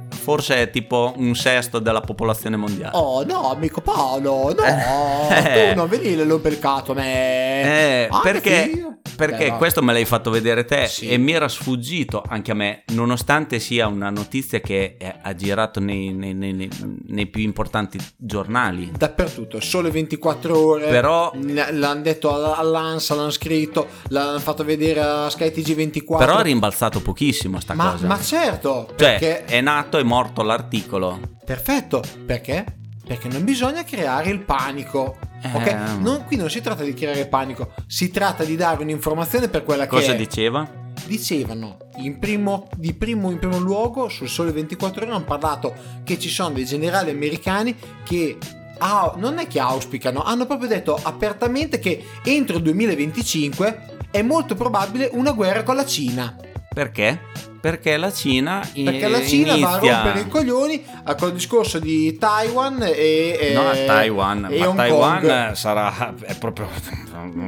forse è tipo un sesto della popolazione mondiale. Oh no, amico Paolo, no, eh. tu non venire l'ho beccato a me. Eh, perché... Figlio. perché Beh, questo me l'hai fatto vedere te, sì. E mi era sfuggito anche a me, nonostante sia una notizia che ha girato nei, nei, nei, nei più importanti giornali dappertutto, Sole ventiquattro Ore, però l'hanno detto all'Ansa, l'hanno scritto, l'hanno fatto vedere a Sky T G ventiquattro, però ha rimbalzato pochissimo sta ma, cosa ma certo, cioè perché... è nato e morto l'articolo, perfetto, perché? Perché non bisogna creare il panico, ok? Eh. Non, qui non si tratta di creare panico, si tratta di dare un'informazione per quella cosa che cosa diceva? Dicevano in primo, di primo, in primo luogo sul Sole ventiquattro Ore hanno parlato che ci sono dei generali americani che ah, non è che auspicano, hanno proprio detto apertamente che entro il duemilaventicinque è molto probabile una guerra con la Cina. Perché? Perché la Cina inizia... Perché la Cina inizia... va a rompere i coglioni col discorso di Taiwan e, e no, Taiwan, e ma Hong Taiwan Kong. Sarà è proprio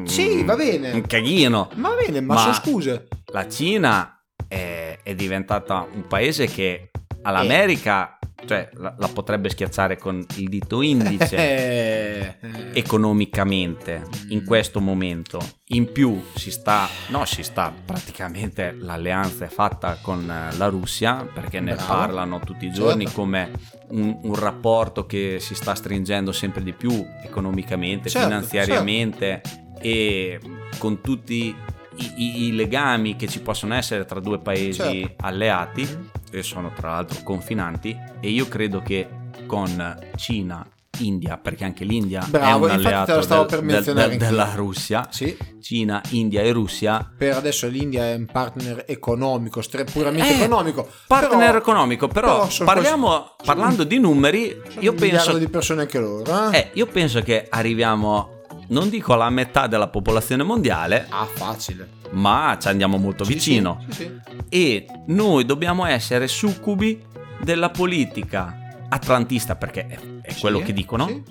sì, va bene. Un caghino. Ma va bene, ma, ma scusa. La Cina è, è diventata un paese che all'America, eh. cioè la, la potrebbe schiacciare con il dito indice economicamente in questo momento. In più si sta, no si sta, praticamente l'alleanza è fatta con la Russia, perché ne Bravo. parlano tutti i giorni, certo. come un, un rapporto che si sta stringendo sempre di più economicamente, certo, finanziariamente, certo. e con tutti i, i, i legami che ci possono essere tra due paesi certo. alleati, che sono tra l'altro confinanti, e io credo che con Cina, India, perché anche l'India Bravo, è un alleato del, del, del, della Russia, sì. Cina, India e Russia. Per adesso l'India è un partner economico, stre- puramente eh, economico. Partner però, economico, però, però parliamo, così, parlando sono, di numeri, io penso di persone anche loro. Eh? Eh, io penso che arriviamo, non dico alla metà della popolazione mondiale, ah facile, ma ci andiamo molto sì, vicino. Sì, sì, sì. E noi dobbiamo essere succubi della politica atlantista, perché è, è sì, quello che dicono sì.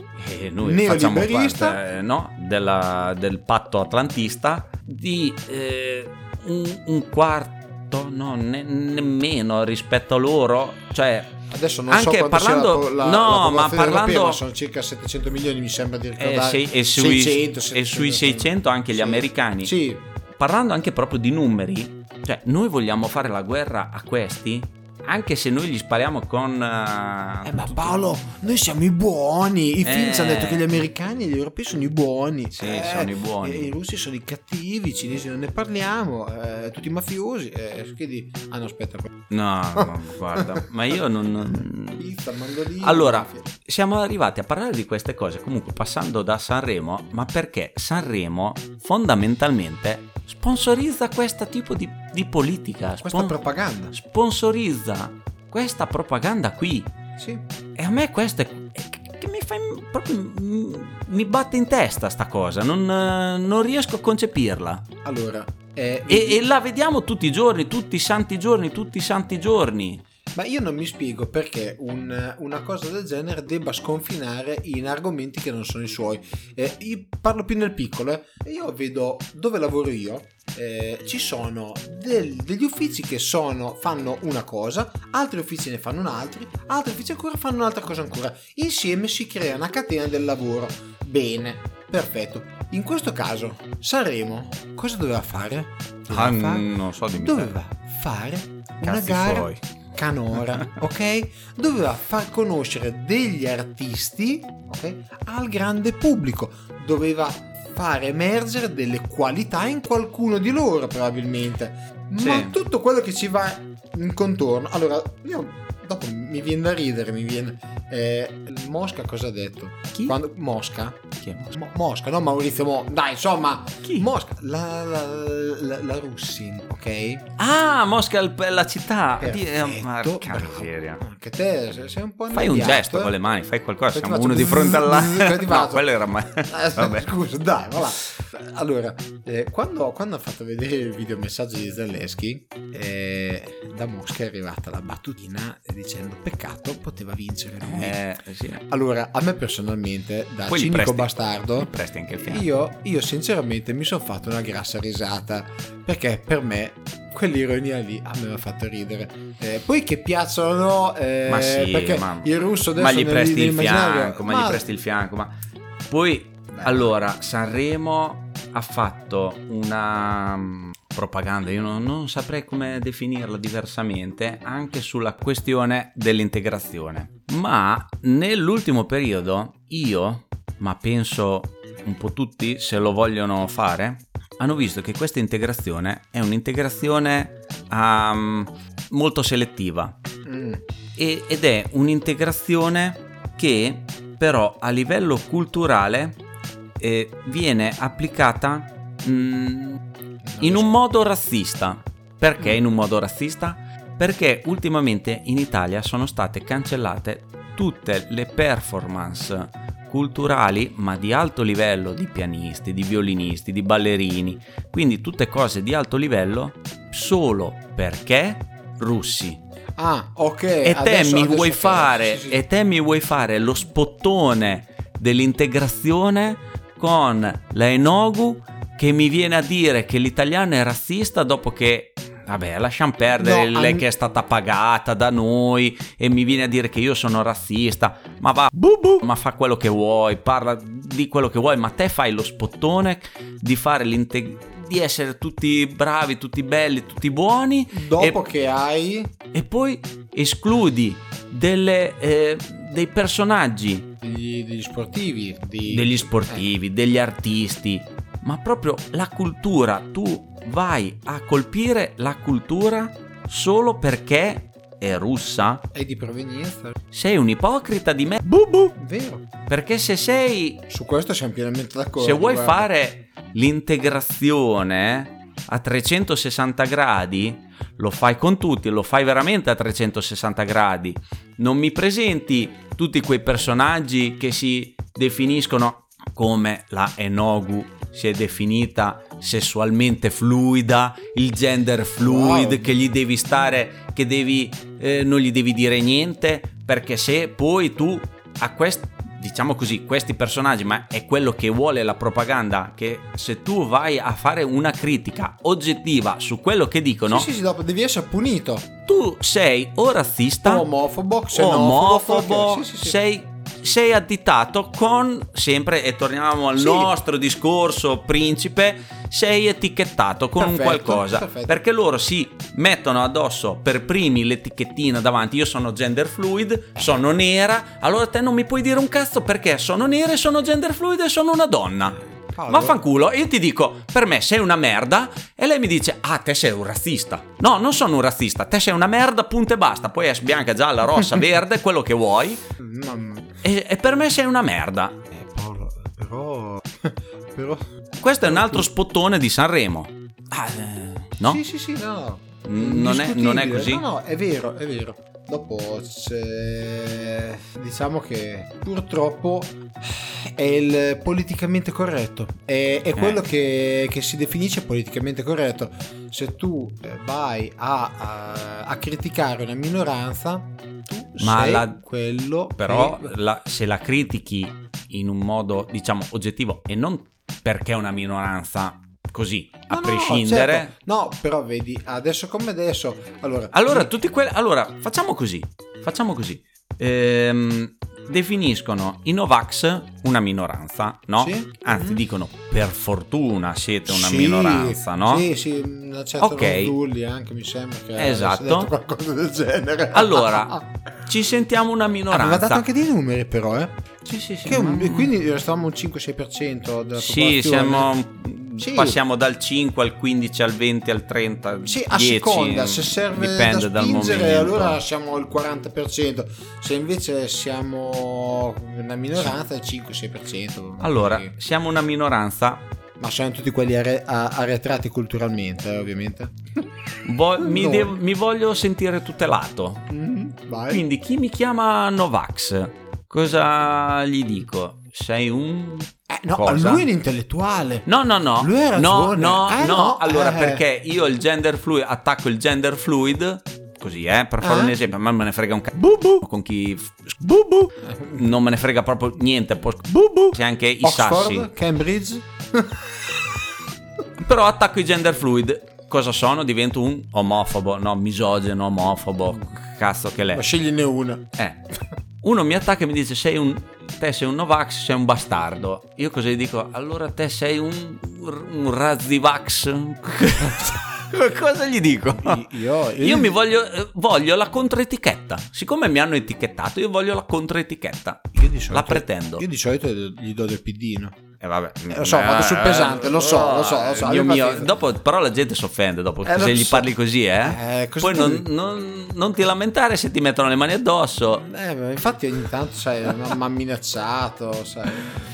e noi facciamo parte eh, no, della, del patto atlantista di eh, un, un quarto no, ne, nemmeno rispetto a loro, cioè adesso non anche so parlando la, la, no la ma parlando europea, ma sono circa settecento milioni mi sembra di ricordare eh, sei, e sui seicento, settecento, e sui seicento anche gli sì. americani sì. parlando anche proprio di numeri, cioè noi vogliamo fare la guerra a questi anche se noi gli spariamo con uh, eh ma Paolo, noi siamo i buoni, i eh. film ci hanno detto che gli americani e gli europei sono i buoni, sì, eh, sono i buoni, eh, i russi sono i cattivi, i cinesi non ne parliamo, eh, tutti i mafiosi, eh, quindi ah no aspetta no, no guarda ma io non pizza, mandolino, allora mafia. Siamo arrivati a parlare di queste cose comunque passando da Sanremo, ma perché Sanremo fondamentalmente sponsorizza questo tipo di, di politica, questa spon- propaganda sponsorizza questa propaganda qui sì. E a me questo è, è che mi fa proprio mi batte in testa sta cosa, non, non riesco a concepirla. Allora eh, e, vi... e la vediamo tutti i giorni, tutti i santi giorni, tutti i santi giorni. Ma io non mi spiego perché un, una cosa del genere debba sconfinare in argomenti che non sono i suoi. Eh, io parlo più nel piccolo, eh. Io vedo dove lavoro io, eh, ci sono del, degli uffici che sono, fanno una cosa, altri uffici ne fanno un'altra, altri uffici ancora fanno un'altra cosa ancora. Insieme si crea una catena del lavoro. Bene, perfetto. In questo caso Sanremo cosa doveva fare? Doveva ah, fare? Non so dimmi. Doveva fare una gara. Suoi. Canora, ok? Doveva far conoscere degli artisti, ok? Al grande pubblico, doveva far emergere delle qualità in qualcuno di loro probabilmente, sì. Ma tutto quello che ci va in contorno, allora io dopo mi viene da ridere, mi viene eh, Mosca cosa ha detto? Chi? Quando, Mosca? Chi è Mosca? Mo- Mosca, no Maurizio Mo- dai insomma chi? Mosca la, la, la, la Russin, ok? Ah Mosca la città. Perfetto, bravo. Anche te sei un po' annoiato. Fai un gesto eh? Con le mani, fai qualcosa, fai siamo uno zzz, di fronte all'altro. No, quello era ma... Vabbè. Scusa dai voilà. Allora eh, quando, quando ha fatto vedere il videomessaggio di Zelensky eh, da Mosca è arrivata la battutina dicendo peccato poteva vincere lui. Eh, sì. Allora a me personalmente da poi cinico presti, bastardo anche il io, io sinceramente mi sono fatto una grassa risata perché per me quell'ironia lì a me mi ha fatto ridere eh, poi che piacciono eh, ma sì, perché ma, il russo adesso ma gli presti il fianco ma, ma gli presti il fianco ma poi beh, allora Sanremo ha fatto una propaganda, io non, non saprei come definirla diversamente, anche sulla questione dell'integrazione. Ma nell'ultimo periodo io, ma penso un po' tutti se lo vogliono fare, hanno visto che questa integrazione è un'integrazione um, molto selettiva mm. e, ed è un'integrazione che però a livello culturale eh, viene applicata mm, in un modo razzista. Perché in un modo razzista? Perché ultimamente in Italia sono state cancellate tutte le performance culturali, ma di alto livello, di pianisti, di violinisti, di ballerini, quindi tutte cose di alto livello solo perché russi. Ah, ok. E adesso, te mi adesso vuoi adesso fare sì, sì. e te mi vuoi fare lo spottone dell'integrazione con la Enogu che mi viene a dire che l'italiano è razzista dopo che vabbè, lasciamo perdere no, lei an... che è stata pagata da noi e mi viene a dire che io sono razzista. Ma va, bubu, ma fa quello che vuoi, parla di quello che vuoi, ma te fai lo spottone di fare l'integrazione, di essere tutti bravi, tutti belli, tutti buoni. Dopo e... che hai... E poi escludi delle, eh, dei personaggi. Degli, degli sportivi. Dei... Degli sportivi, eh. degli artisti. Ma proprio la cultura, tu... vai a colpire la cultura solo perché è russa? È di provenienza. Sei un ipocrita di me. Bubu. Vero. Perché se sei... Su questo siamo pienamente d'accordo. Se vuoi guarda. fare l'integrazione a trecentosessanta gradi, lo fai con tutti, lo fai veramente a trecentosessanta gradi. Non mi presenti tutti quei personaggi che si definiscono come la Enogu si è definita sessualmente fluida, il gender fluid, wow. che gli devi stare, che devi eh, non gli devi dire niente, perché se poi tu a questi, diciamo così, questi personaggi, ma è quello che vuole la propaganda, che se tu vai a fare una critica oggettiva su quello che dicono, sì sì, sì dopo devi essere punito. Tu sei o razzista, omofobo, xenofobo, okay. sì, sì, sì. sei sei additato con, sempre, e torniamo al sì. nostro discorso principe, sei etichettato con perfetto, un qualcosa, perfetto. perché loro si mettono addosso per primi l'etichettina davanti, io sono gender fluid, sono nera, allora te non mi puoi dire un cazzo perché sono nera e sono gender fluid e sono una donna. Paolo. Ma fanculo, io ti dico, per me sei una merda, e lei mi dice, ah, te sei un razzista. No, non sono un razzista, te sei una merda, punto e basta. Poi è bianca, gialla, rossa, verde, quello che vuoi. Mamma. E, e per me sei una merda. Eh, Paolo, però... però... Questo è un altro spottone di Sanremo. Ah, no? Sì, sì, sì, no. Non è, non è così? No, no, è vero, è vero. Dopo c'è... diciamo che purtroppo è il politicamente corretto, è, è quello eh. che, che si definisce politicamente corretto. Se tu vai a, a, a criticare una minoranza, tu Ma sei la... quello però che... la, se la critichi in un modo diciamo oggettivo e non perché è una minoranza così, no, a no, prescindere certo. No, però vedi, adesso come adesso allora, allora tutti quelli allora facciamo così facciamo così ehm, definiscono i Novax una minoranza, no? Sì? Anzi mm. dicono per fortuna siete una sì, minoranza, no? Sì, sì, una certa okay. Rondulli anche mi sembra che esatto. avesse detto qualcosa del genere. Allora, ci sentiamo una minoranza. Aveva dato anche dei numeri però, eh? Sì, sì, sì. Che un, ma... quindi restavamo un cinque sei per cento della popolazione. Sì, siamo... Sì. Passiamo dal cinque al quindici al venti al trenta, sì, a dieci, seconda, se serve dipende da spingere, dal momento. Allora siamo al quaranta per cento, se invece siamo una minoranza al cinque sei per cento. Allora, quindi... siamo una minoranza, ma siamo tutti quelli are- arretrati culturalmente, eh, ovviamente. Vo- mi, no. devo, mi voglio sentire tutelato. Mm, vai. Quindi chi mi chiama Novax, cosa gli dico? Sei un... Eh, no, cosa? Lui è un intellettuale. No, no, no. Lui era no, no, eh, no, no. Allora, eh. perché io il gender fluid attacco il gender fluid così, eh, per fare eh. un esempio, ma me ne frega un cazzo. Bubu con chi bubu non me ne frega proprio niente, bubu. C'è anche i Oxford, sassi. Cambridge. Però attacco i gender fluid. Cosa sono? Divento un omofobo, no, misogeno, omofobo, cazzo che l'è. Ma scegliene una. Eh. Uno mi attacca e mi dice sei un te sei un Novax, sei un bastardo. Io così dico, allora te sei un, un razzivax. Cosa gli dico? Io, io... io mi voglio voglio la controetichetta. Siccome mi hanno etichettato, io voglio la controetichetta. Io di solito, la pretendo. Io di solito gli do del piddino. E eh, vabbè, lo so, vado sul pesante, lo so, lo so, lo so. Mio mio, dopo, però la gente si offende dopo eh, se gli so. Parli così, eh. eh Poi ti... non, non, non ti lamentare se ti mettono le mani addosso. Eh, infatti ogni tanto sai, mi ha minacciato, sai.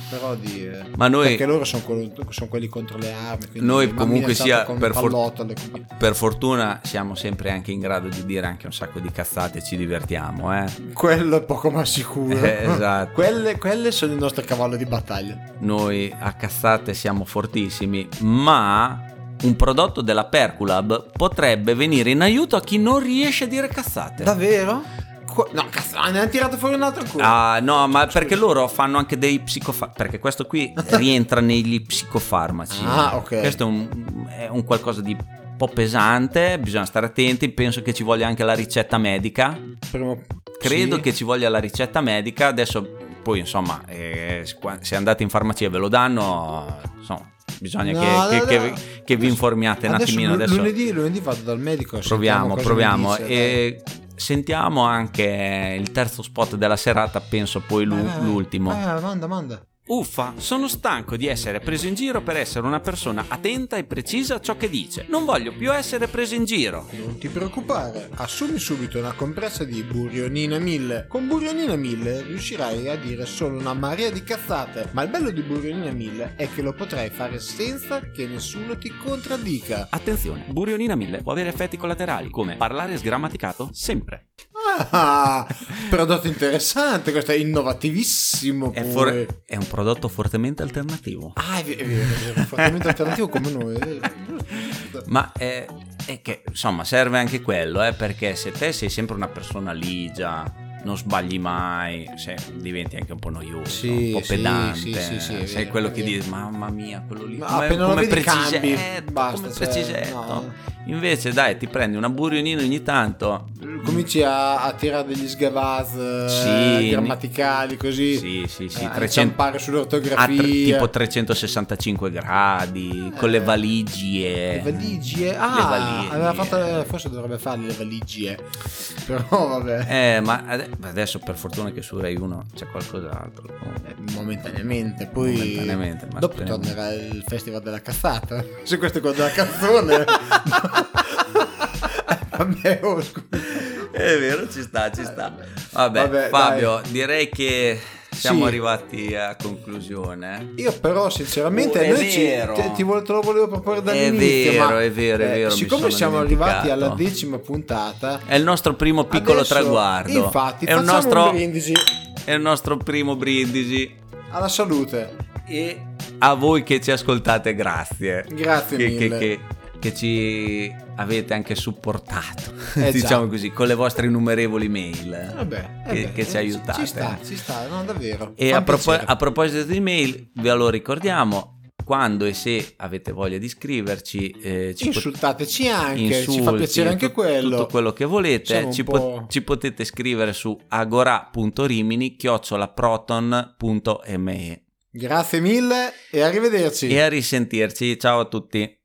Però di Ma noi perché loro sono, quelli, sono quelli contro le armi, noi comunque sia per, pallotto, for... le... per fortuna siamo sempre anche in grado di dire anche un sacco di cazzate e ci divertiamo, eh. Quello è poco ma sicuro. Eh, esatto. quelle, quelle sono il nostro cavallo di battaglia. Noi a cazzate siamo fortissimi, ma un prodotto della PercuLab potrebbe venire in aiuto a chi non riesce a dire cazzate. Davvero? No, cazzate, ne hanno tirato fuori un altro culo. Ah, no, ma Scusi. Perché loro fanno anche dei psicofarmaci, perché questo qui rientra negli psicofarmaci. Ah, ok. Questo è un, è un qualcosa di un po' pesante, bisogna stare attenti, penso che ci voglia anche la ricetta medica. Prima... Credo sì. che ci voglia la ricetta medica, adesso... Poi insomma, eh, se andate in farmacia ve lo danno, insomma, bisogna no, che, no, che, no. Che, che vi informiate adesso, un attimino. Adesso lunedì, lunedì vado dal medico. Proviamo, proviamo. Dice, e dai. Sentiamo anche il terzo spot della serata, penso poi l- ah, l'ultimo. Ah, manda, manda. Uffa, sono stanco di essere preso in giro per essere una persona attenta e precisa a ciò che dice. Non voglio più essere preso in giro. Non ti preoccupare, assumi subito una compressa di burionina mille. Con burionina mille riuscirai a dire solo una marea di cazzate, ma il bello di burionina mille è che lo potrai fare senza che nessuno ti contraddica. Attenzione, burionina mille può avere effetti collaterali come parlare sgrammaticato sempre. Ah, prodotto interessante, questo è innovativissimo. È, for- è un prodotto fortemente alternativo. Ah, è vero, è vero, fortemente alternativo come noi. Ma è, è che insomma serve anche quello, eh, perché se te sei sempre una persona ligia, non sbagli mai, se diventi anche un po' noioso, sì, un po' pedante, sì, sì, sì, sì, sei vero, quello che dici mamma mia quello lì, ma come, appena come lo vedi cambi, basta, come cioè, precisetto no. Invece dai, ti prendi una burionina ogni tanto, cominci a, a tirare degli sgavaz sì, grammaticali così, sì, sì, sì, a inciampare sull'ortografia tre, tipo trecentosessantacinque gradi eh, con le valigie le valigie ah le valigie. Aveva fatto, forse dovrebbe fare le valigie, però vabbè eh ma adesso per fortuna che su Rai uno c'è qualcos'altro momentaneamente, poi momentaneamente, ma dopo speriamo. Tornerà il festival della cazzata, se questo è quello della canzone. Vabbè, oh, è vero, ci sta, ci sta. Vabbè, Vabbè Fabio, dai. Direi che siamo sì. arrivati a conclusione. Io però sinceramente oh, noi ci, te, ti vo- te lo volevo proporre dall'inizio. È vero, ma, è vero, eh, è vero. Siccome siamo dimenticato. arrivati alla decima puntata, è il nostro primo piccolo adesso, traguardo. Infatti, è un nostro un brindisi. È il nostro primo brindisi. Alla salute. E a voi che ci ascoltate, grazie. Grazie che, mille. Che, che, che ci avete anche supportato, eh diciamo già. Così, con le vostre innumerevoli mail vabbè, che, vabbè, che ci aiutate. Ci sta, ci sta, no, davvero. E a, propos- a proposito di mail, ve lo ricordiamo, quando e se avete voglia di scriverci, eh, ci insultateci pot- anche, insulti, ci fa piacere anche tutto, quello. Tutto quello che volete, ci, po- po- ci potete scrivere su agorà punto rimini chiocciola proton punto me. Grazie mille e arrivederci. E a risentirci, ciao a tutti.